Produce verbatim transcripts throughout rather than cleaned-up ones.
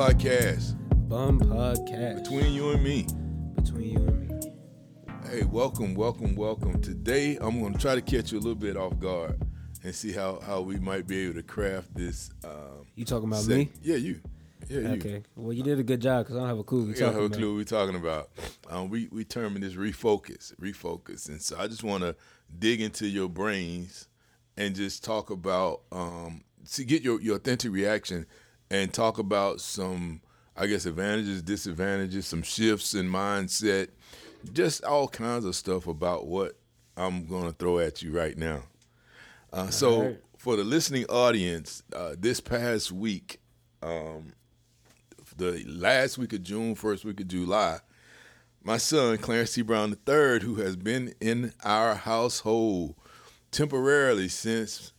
Podcast. Bum Podcast. Between you and me. Between you and me. Hey, welcome, welcome, welcome. Today, I'm going to try to catch you a little bit off guard and see how, how we might be able to craft this. Um, you talking about sec- me? Yeah, you. Yeah, okay. You. Well, you did a good job because I don't have a clue. We don't have a clue what we're talking about. Um, we we terming this refocus, refocus, and so I just want to dig into your brains and just talk about um, see get your, your authentic reaction and talk about some, I guess, advantages, disadvantages, some shifts in mindset, just all kinds of stuff about what I'm gonna throw at you right now. Uh, so right. For the listening audience, uh, this past week. Um, The last week of June, first week of July, my son, Clarence T. Brown the third, who has been in our household temporarily since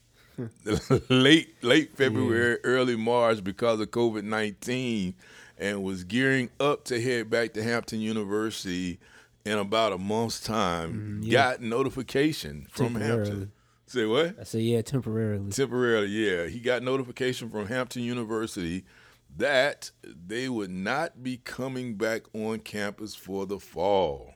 late late February, yeah. early March because of COVID nineteen, and was gearing up to head back to Hampton University in about a month's time, mm, yeah. got notification from Hampton. Say what? I said, yeah, temporarily. Temporarily, yeah. He got notification from Hampton University that they would not be coming back on campus for the fall.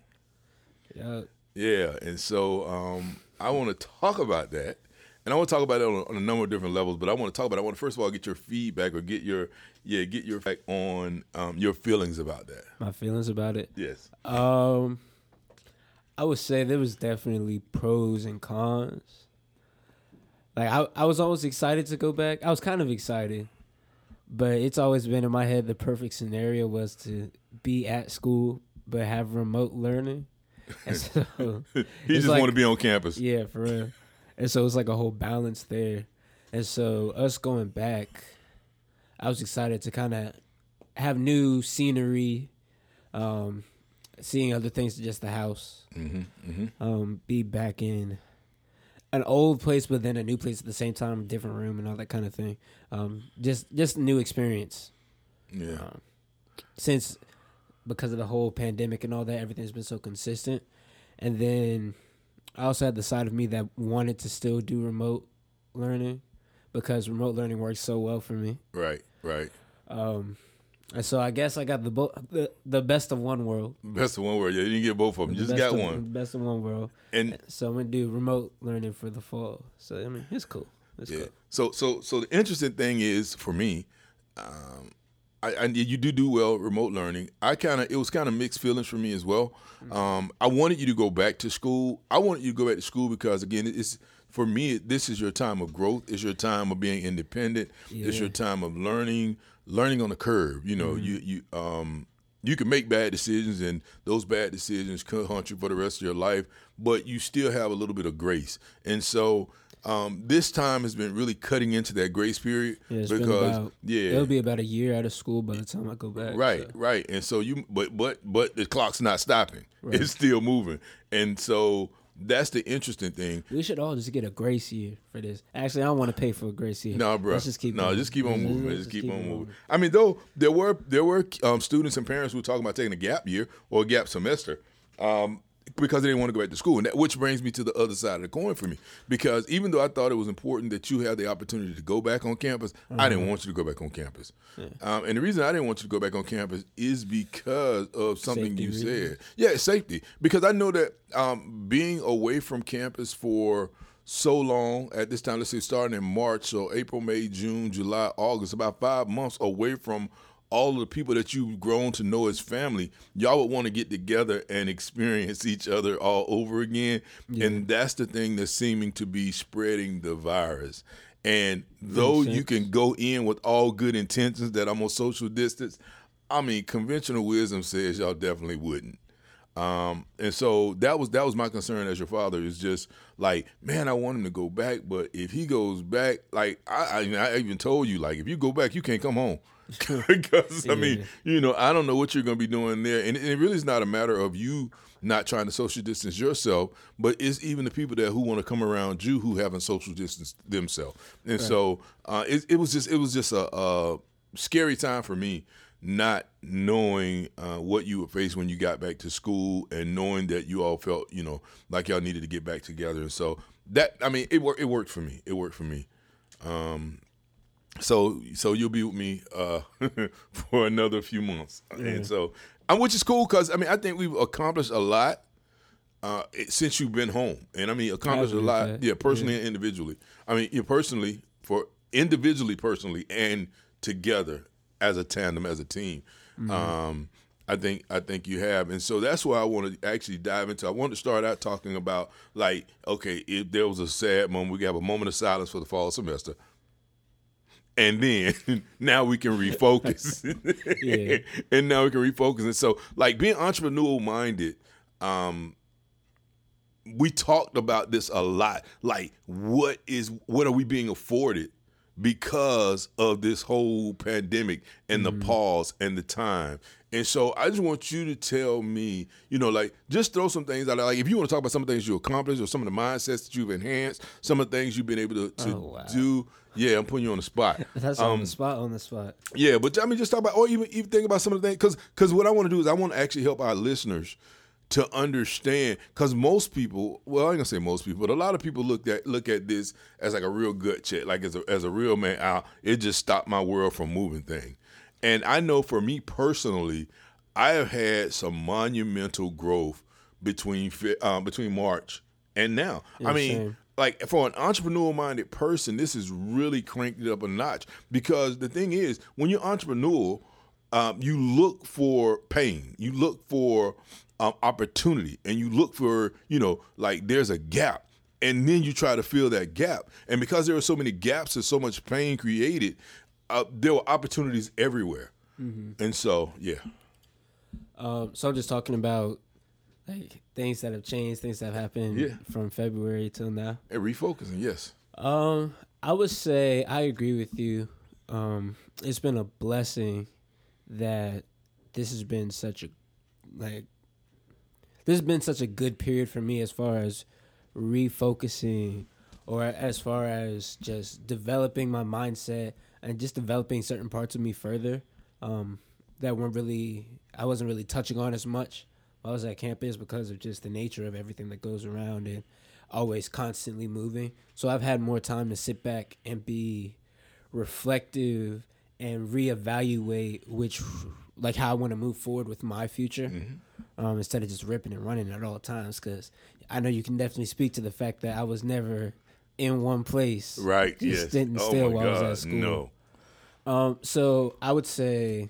Yeah. Yeah, and so um, I want to talk about that. And I want to talk about it on a, on a number of different levels, but I want to talk about it. I want to, first of all, get your feedback or get your, yeah, get your feedback on um, your feelings about that. My feelings about it? Yes. Um, I would say there was definitely pros and cons. Like, I, I was almost excited to go back. I was kind of excited. But it's always been in my head the perfect scenario was to be at school but have remote learning. And so he just like, want to be on campus. Yeah, for real. And so it's like a whole balance there. And so us going back, I was excited to kind of have new scenery, um, seeing other things than just the house, mm-hmm, mm-hmm. Um, be back in an old place, but then a new place at the same time, different room and all that kind of thing. Um, just just new experience. Yeah. Um, since because of the whole pandemic and all that, everything's been so consistent. And then I also had the side of me that wanted to still do remote learning because remote learning works so well for me. Right, right. Um, and so I guess I got the bo- the, the best of one world. Best of one world. Yeah, you didn't get both of them. The just got of, one. Best of one world. And so I'm going to do remote learning for the fall. So, I mean, it's cool. It's yeah. cool. So, so, so the interesting thing is, for me, um, I, I you do do well remote learning. I kind of, it was kind of mixed feelings for me as well. Um, I wanted you to go back to school. I wanted you to go back to school because, again, it's, for me, this is your time of growth. It's your time of being independent. Yeah. It's your time of learning. Learning on the curve, you know, mm-hmm. you you um you can make bad decisions, and those bad decisions could haunt you for the rest of your life, but you still have a little bit of grace. And so um, this time has been really cutting into that grace period yeah, it's because been about, yeah, it'll be about a year out of school by the time I go back. Right, so. right. And so you, but but but the clock's not stopping; right. It's still moving, and so. That's the interesting thing. We should all just get a grace year for this. Actually, I don't want to pay for a grace year. No, nah, bro. Let's just keep. No, nah, just keep on moving. Let's just keep, keep on moving. moving. I mean, though there were there were um, students and parents who were talking about taking a gap year or a gap semester um, because they didn't want to go back to school, and that, which brings me to the other side of the coin for me. Because even though I thought it was important that you had the opportunity to go back on campus, mm-hmm. I didn't want you to go back on campus. Yeah. Um, and the reason I didn't want you to go back on campus is because of something safety you reasons. said. Yeah, safety. Because I know that. Um, being away from campus for so long at this time, let's say starting in March, so April, May, June, July, August, about five months away from all of the people that you've grown to know as family, y'all would want to get together and experience each other all over again. Yeah. And that's the thing that's seeming to be spreading the virus. And though you can go in with all good intentions that I'm on social distance, I mean, conventional wisdom says y'all definitely wouldn't. Um, and so that was, that was my concern as your father is just like, man, I want him to go back, but if he goes back, like I, I, I even told you, like, if you go back, you can't come home because yeah. I mean, you know, I don't know what you're going to be doing there. And, and it really is not a matter of you not trying to social distance yourself, but it's even the people that who want to come around you who haven't social distanced themselves. And right. so, uh, it, it was just, it was just a, a scary time for me. Not knowing uh, what you would face when you got back to school, and knowing that you all felt, you know, like y'all needed to get back together. And so that, I mean, it worked. It worked for me. It worked for me. Um, So so you'll be with me uh, for another few months. Mm-hmm. And so, and which is cool because, I mean, I think we've accomplished a lot uh, it, since you've been home. And, I mean, accomplished I a lot, that. yeah, personally yeah. and individually. I mean, you personally, for individually, personally, and together as a tandem, as a team. Mm-hmm. Um, I think I think you have. And so that's what I want to actually dive into. I want to start out talking about, like, okay, if there was a sad moment, we could have a moment of silence for the fall semester. And then now we can refocus. yeah. And now we can refocus. And so, like, being entrepreneurial minded, um, we talked about this a lot. Like, what is what are we being afforded because of this whole pandemic and mm-hmm. the pause and the time? And so I just want you to tell me, you know, like, just throw some things out. Like, if you want to talk about some of the things you accomplished or some of the mindsets that you've enhanced, some of the things you've been able to, to oh, wow. do. Yeah, I'm putting you on the spot. That's um, on the spot, on the spot. Yeah, but I mean, just talk about, or even, even think about some of the things. Because because what I want to do is I want to actually help our listeners to understand. Because most people, well, I ain't going to say most people, but a lot of people look at, look at this as like a real gut check. Like, as a, as a real man, I, it just stopped my world from moving thing. And I know for me personally, I have had some monumental growth between um, between March and now. Insane. I mean, like, for an entrepreneur-minded person, this has really cranked it up a notch. Because the thing is, when you're entrepreneurial, um, you look for pain. You look for um, opportunity. And you look for, you know, like, there's a gap. And then you try to fill that gap. And because there are so many gaps and so much pain created, Uh, there were opportunities everywhere. Mm-hmm. And so, yeah. Um, so I'm just talking about like things that have changed, things that have happened yeah. from February till now. And refocusing, yes. Um, I would say I agree with you. Um, it's been a blessing that this has been such a, like, this has been such a good period for me as far as refocusing or as far as just developing my mindset and just developing certain parts of me further um, that weren't really, I wasn't really touching on as much while I was at campus because of just the nature of everything that goes around and always constantly moving. So I've had more time to sit back and be reflective and reevaluate which, like, how I want to move forward with my future mm-hmm. um, instead of just ripping and running at all times. Because I know you can definitely speak to the fact that I was never in one place. Right, just yes. sitting still oh while God, I was at school. No. Um, so I would say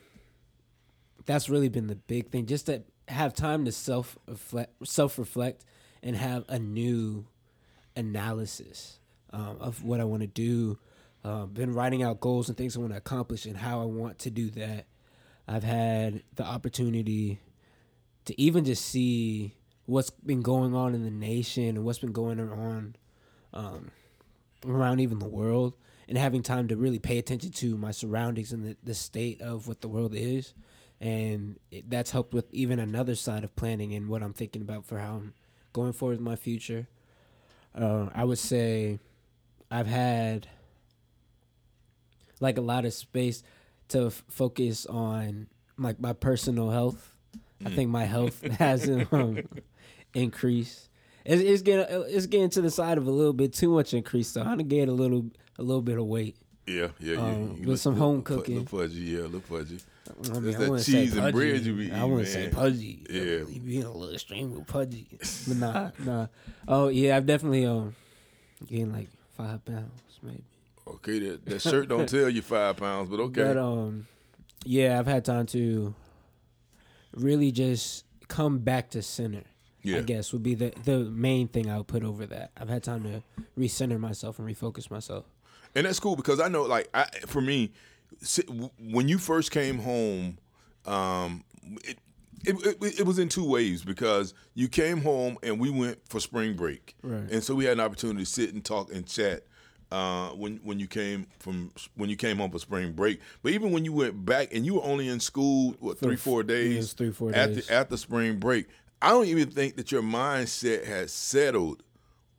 that's really been the big thing, just to have time to self reflect, self reflect, and have a new analysis um, of what I want to do. Um, been writing out goals and things I want to accomplish and how I want to do that. I've had the opportunity to even just see what's been going on in the nation and what's been going on um, around even the world. And having time to really pay attention to my surroundings and the, the state of what the world is. And it, that's helped with even another side of planning and what I'm thinking about for how I'm going forward with my future. Uh, I would say I've had, like, a lot of space to f- focus on, like, my personal health. Mm. I think my health has um, increased. It's, it's getting it's getting to the side of a little bit too much increase, so I'm gonna get a little a little bit of weight. Yeah, yeah, yeah. Um, with look, some home look, cooking. Look pudgy, yeah, look pudgy. I mean, I that cheese pudgy. and bread you be eating. I wouldn't say pudgy. Yeah, you being a little extreme with pudgy, but nah, nah. Oh yeah, I've definitely um gained like five pounds maybe. Okay, that that shirt don't tell you five pounds, but okay. But um, yeah, I've had time to really just come back to center. Yeah. I guess would be the, the main thing I would put over that. I've had time to recenter myself and refocus myself. And that's cool because I know, like, I, for me, when you first came home, um, it, it, it, it was in two waves because you came home and we went for spring break. Right. And so we had an opportunity to sit and talk and chat uh, when, when you came from when you came home for spring break. But even when you went back and you were only in school, what, three, four days? three, four days. After, after spring break. I don't even think that your mindset has settled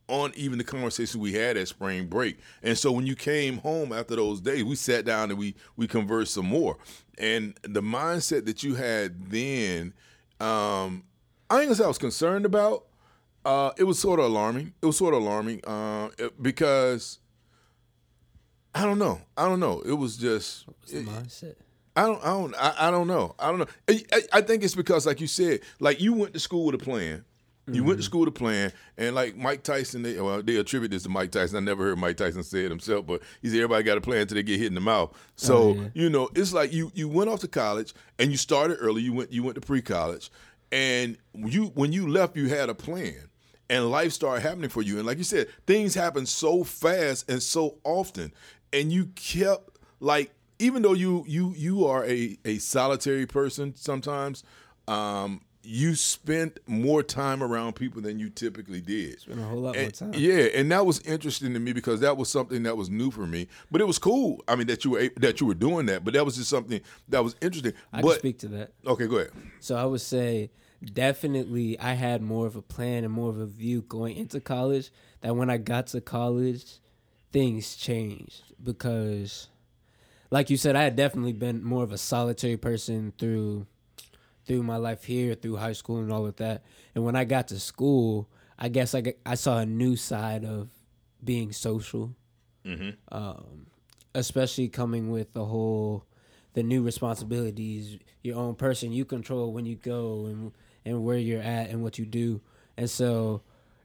on even the conversation we had at spring break. And so when you came home after those days, we sat down and we we conversed some more. And the mindset that you had then, um, I ain't gonna say I was concerned about. Uh, it was sort of alarming. It was sort of alarming uh, because I don't know. I don't know. It was just What's the it, mindset? I don't. I don't. I, I don't know. I don't know. I, I, I think it's because, like you said, like you went to school with a plan. You mm-hmm. went to school to plan, and like Mike Tyson, they, well, they attribute this to Mike Tyson. I never heard Mike Tyson say it himself, but he said everybody got a plan until they get hit in the mouth. So, oh, yeah. you know, it's like you you went off to college, and you started early. You went you went to pre-college, and you when you left, you had a plan, and life started happening for you. And like you said, things happen so fast and so often, and you kept, like, even though you you you are a, a solitary person sometimes, um, you spent more time around people than you typically did. Spent a whole lot and, more time. Yeah, and that was interesting to me because that was something that was new for me. But it was cool. I mean, that you were that you were doing that, but that was just something that was interesting. I but, can speak to that. Okay, go ahead. So I would say definitely I had more of a plan and more of a view going into college. That when I got to college, things changed because, like you said, I had definitely been more of a solitary person through. through my life here, through high school and all of that. And when I got to school, I guess I, I saw a new side of being social, mm-hmm. um, especially coming with the whole, the new responsibilities, your own person, you control when you go and and where you're at and what you do. And so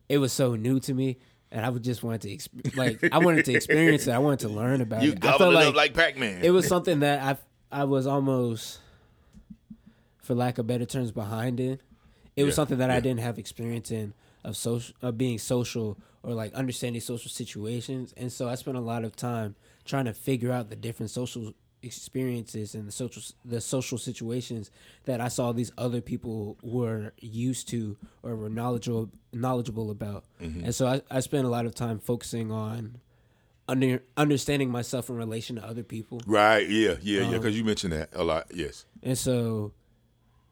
it was so new to me. And I would just wanted to, exp- like, I wanted to experience it. I wanted to learn about you it. You gobbled it like up like Pac-Man. It was something that I I was almost... for lack of better terms, behind it. It yeah, was something that yeah. I didn't have experience in of social, of being social or like understanding social situations. And so I spent a lot of time trying to figure out the different social experiences and the social, the social situations that I saw these other people were used to or were knowledgeable, knowledgeable about. Mm-hmm. And so I, I spent a lot of time focusing on under, understanding myself in relation to other people. Right, yeah, yeah, um, yeah, because you mentioned that a lot, yes. And so...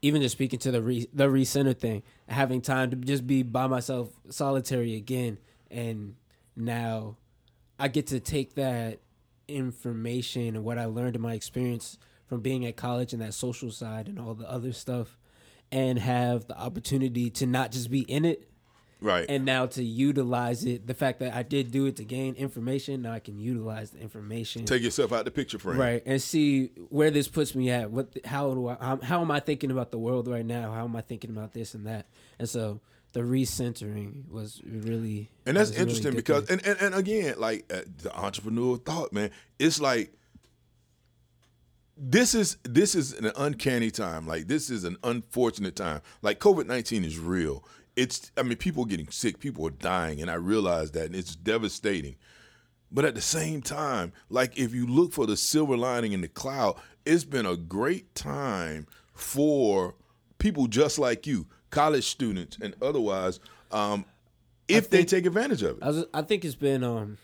even just speaking to the re- the recenter thing, having time to just be by myself, solitary again, and now I get to take that information and what I learned in my experience from being at college and that social side and all the other stuff, and have the opportunity to not just be in it, right? And now to utilize it. The fact that I did do it to gain information, now I can utilize the information. Take yourself out the picture frame, right? And see where this puts me at. What? How do I? How am I thinking about the world right now? How am I thinking about this and that? And so the recentering was really, and that's that interesting really because, and, and and again, like uh, the entrepreneurial thought, man, it's like this is this is an uncanny time. Like this is an unfortunate time. Like COVID nineteen is real. It's, I mean, people are getting sick, people are dying, and I realize that, and it's devastating. But at the same time, like, if you look for the silver lining in the cloud, it's been a great time for people just like you, college students and otherwise, um, if think, they take advantage of it. I, was, I think it's been, um,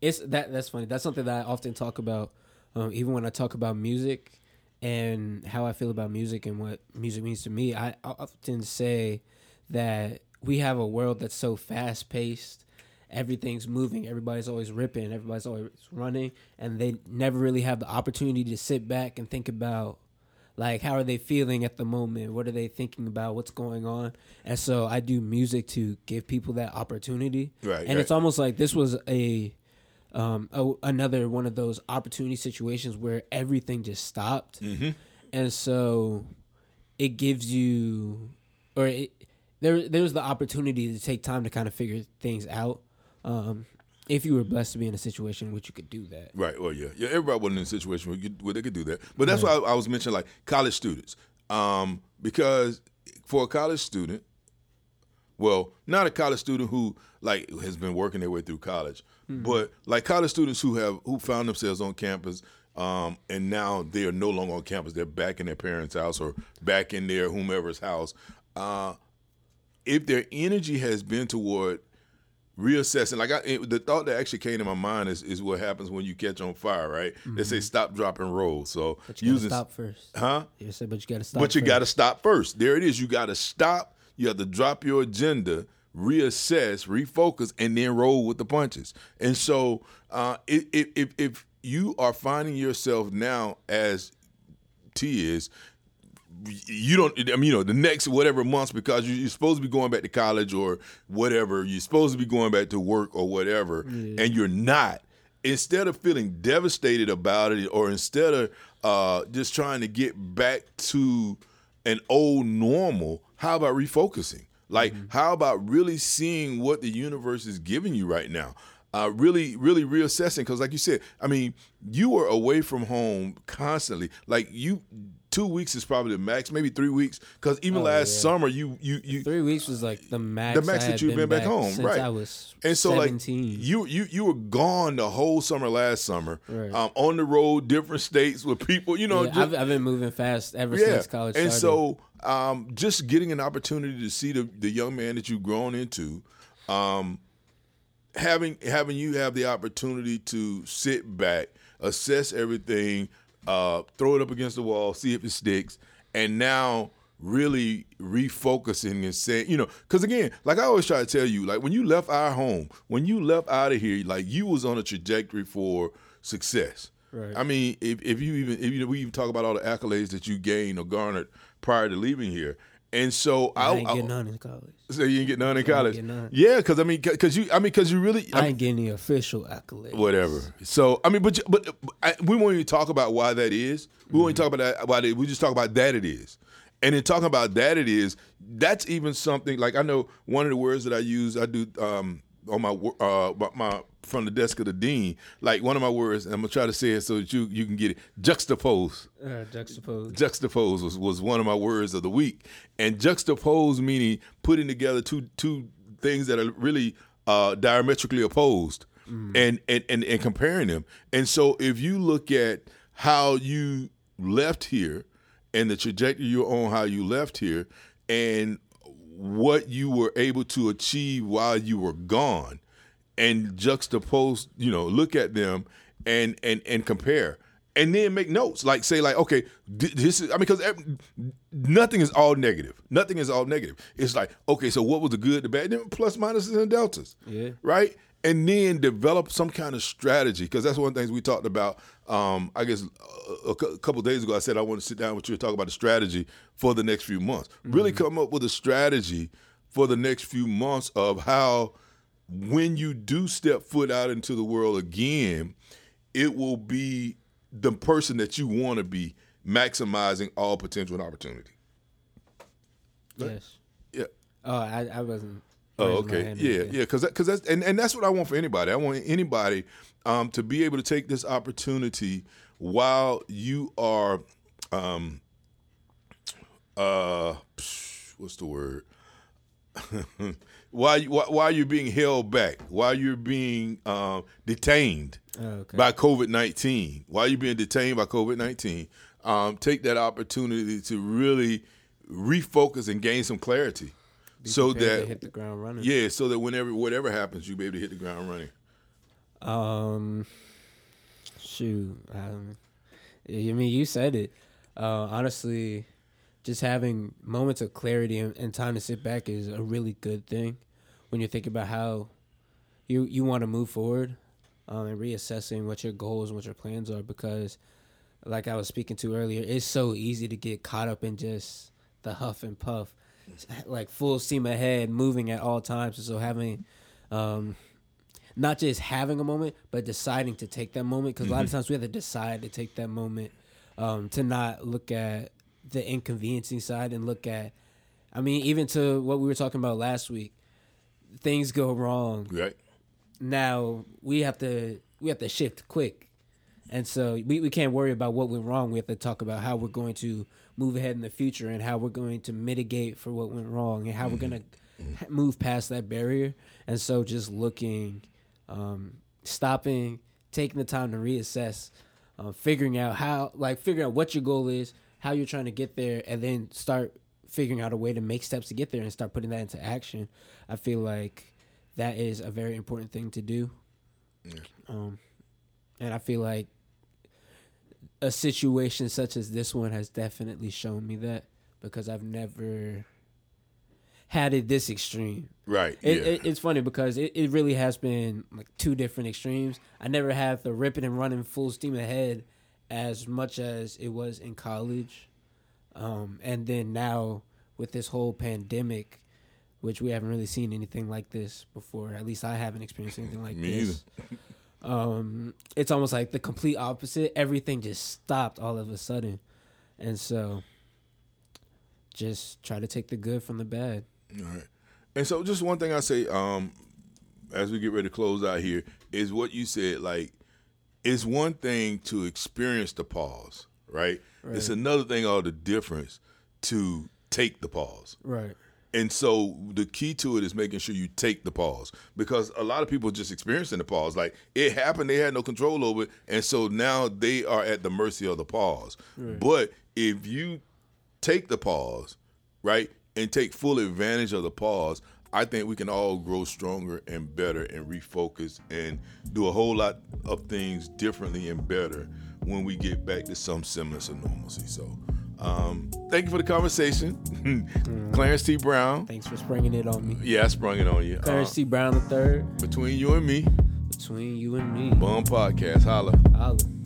it's that that's funny. That's something that I often talk about, um, even when I talk about music and how I feel about music and what music means to me. I often say... that we have a world that's so fast-paced, everything's moving, everybody's always ripping, everybody's always running, and they never really have the opportunity to sit back and think about, like, how are they feeling at the moment? What are they thinking about? What's going on? And so I do music to give people that opportunity. Right. And right. It's almost like this was a, um, a another one of those opportunity situations where everything just stopped. Mm-hmm. And so it gives you... or it. There, there was the opportunity to take time to kind of figure things out. Um, if you were blessed to be in a situation in which you could do that, right? Well, yeah, yeah. Everybody wasn't in a situation where, you, where they could do that, but that's yeah. why I, I was mentioning like college students, um, because for a college student, well, not a college student who like has been working their way through college, mm-hmm. but like college students who have who found themselves on campus. Um, and now they are no longer on campus. They're back in their parents' house or back in their whomever's house. Uh, If their energy has been toward reassessing, like I, it, the thought that actually came to my mind is, is what happens when you catch on fire, right? Mm-hmm. They say stop, drop, and roll. So but you using, gotta stop first, huh? You say, but you gotta stop. But you first. gotta stop first. There it is. You gotta stop. You have to drop your agenda, reassess, refocus, and then roll with the punches. And so, uh, if, if if you are finding yourself now as T is. You don't, I mean, you know, the next whatever months because you're supposed to be going back to college or whatever. You're supposed to be going back to work or whatever, yeah. and you're not. instead of feeling devastated about it, or instead of uh, just trying to get back to an old normal, how about refocusing? Like, mm-hmm. how about really seeing what the universe is giving you right now? Uh, really, really reassessing. Because like you said, I mean, you were away from home constantly. Like you, two weeks is probably the max, maybe three weeks. Because even oh, last yeah. summer, you, you, you, three weeks was like the max. The max that you've been, been back, back home, since right? I was and so seventeen. Like you, you, you were gone the whole summer last summer, right. um, on the road, different states with people. You know, yeah, just, I've, I've been moving fast ever yeah. since college started. And so, um, just getting an opportunity to see the the young man that you've grown into, um. Having having you have the opportunity to sit back, assess everything, uh, throw it up against the wall, see if it sticks, and now really refocusing and saying, you know, because again, like I always try to tell you, like when you left our home, when you left out of here, like you was on a trajectory for success. Right. I mean, if, if you even if you, we even talk about all the accolades that you gained or garnered prior to leaving here. And so I, I ain't getting none in college. So you ain't getting none in college. Get none. Yeah, because I mean, because you, I mean, because you really, I, I ain't getting the official accolades. Whatever. So I mean, but but I, we won't even talk about why that is. We mm-hmm. won't even talk about that. Why we just talk about that it is. And in talking about that it is, that's even something like I know one of the words that I use. I do um, on my uh, my from the desk of the dean. Like one of my words, and I'm gonna try to say it so that you you can get it. Juxtapose. Uh, juxtapose. Juxtapose was, was one of my words of the week, and juxtapose meaning putting together two two things that are really uh, diametrically opposed, mm. and, and and and comparing them. And so, if you look at how you left here, and the trajectory you're on, how you left here, and what you were able to achieve while you were gone, and juxtapose, you know, look at them, and and and compare. And then make notes, like say, like, okay, this is. I mean, because nothing is all negative. Nothing is all negative. It's like, okay, so what was the good, the bad, then plus, minuses, and deltas, yeah, right? And then develop some kind of strategy, because that's one of the things we talked about. Um, I guess a, a couple of days ago, I said I want to sit down with you and talk about a strategy for the next few months. Mm-hmm. Really come up with a strategy for the next few months of how, when you do step foot out into the world again, it will be the person that you want to be, maximizing all potential and opportunity. Right? Yes. Yeah. Oh, I, I wasn't. Oh, okay. Yeah, yeah. Because yeah, that, that's and, and that's what I want for anybody. I want anybody um, to be able to take this opportunity while you are, um, uh, what's the word? While you, while you're being held back, while you're being um, detained oh, okay. by COVID nineteen, while you're being detained by COVID nineteen, um, take that opportunity to really refocus and gain some clarity, be so that to hit the ground running. Yeah, so that whenever whatever happens, you'll be able to hit the ground running. Um, shoot, um, I mean, you said it. Uh, honestly. Just having moments of clarity and, and time to sit back is a really good thing when you're thinking about how you you want to move forward, um, and reassessing what your goals and what your plans are, because like I was speaking to earlier, it's so easy to get caught up in just the huff and puff, like full steam ahead, moving at all times. And so having um, not just having a moment, but deciding to take that moment, because mm-hmm. a lot of times we have to decide to take that moment, um, to not look at the inconveniencing side and look at, I mean, even to what we were talking about last week, things go wrong. Right. Now we have to, we have to shift quick. And so we, we can't worry about what went wrong. We have to talk about how we're going to move ahead in the future and how we're going to mitigate for what went wrong and how mm-hmm. we're going to mm-hmm. move past that barrier. And so just looking, um, stopping, taking the time to reassess, uh, figuring out how, like figuring out what your goal is, how you're trying to get there, and then start figuring out a way to make steps to get there and start putting that into action. I feel like that is a very important thing to do. Yeah. Um, and I feel like a situation such as this one has definitely shown me that, because I've never had it this extreme. Right. It, yeah. it, it's funny because it, it really has been like two different extremes. I never had the ripping and running full steam ahead as much as it was in college. Um, and then now with this whole pandemic, which we haven't really seen anything like this before. At least I haven't experienced anything like Me this. um, it's almost like the complete opposite. Everything just stopped all of a sudden. And so just try to take the good from the bad. All right. And so just one thing I say, um, as we get ready to close out here, is what you said, like, it's one thing to experience the pause, right? Right. It's another thing, all the difference, to take the pause. Right. And so the key to it is making sure you take the pause, because a lot of people just experiencing the pause. Like, it happened, they had no control over it, and so now they are at the mercy of the pause. Right. But if you take the pause, right, and take full advantage of the pause, I think we can all grow stronger and better and refocus and do a whole lot of things differently and better when we get back to some semblance of normalcy. So um, thank you for the conversation. Mm. Clarence T. Brown. Thanks for springing it on me. Yeah, I sprung it on you. Clarence uh, T. Brown the third. Between you and me. Between you and me. Bum Podcast. Holla. Holla.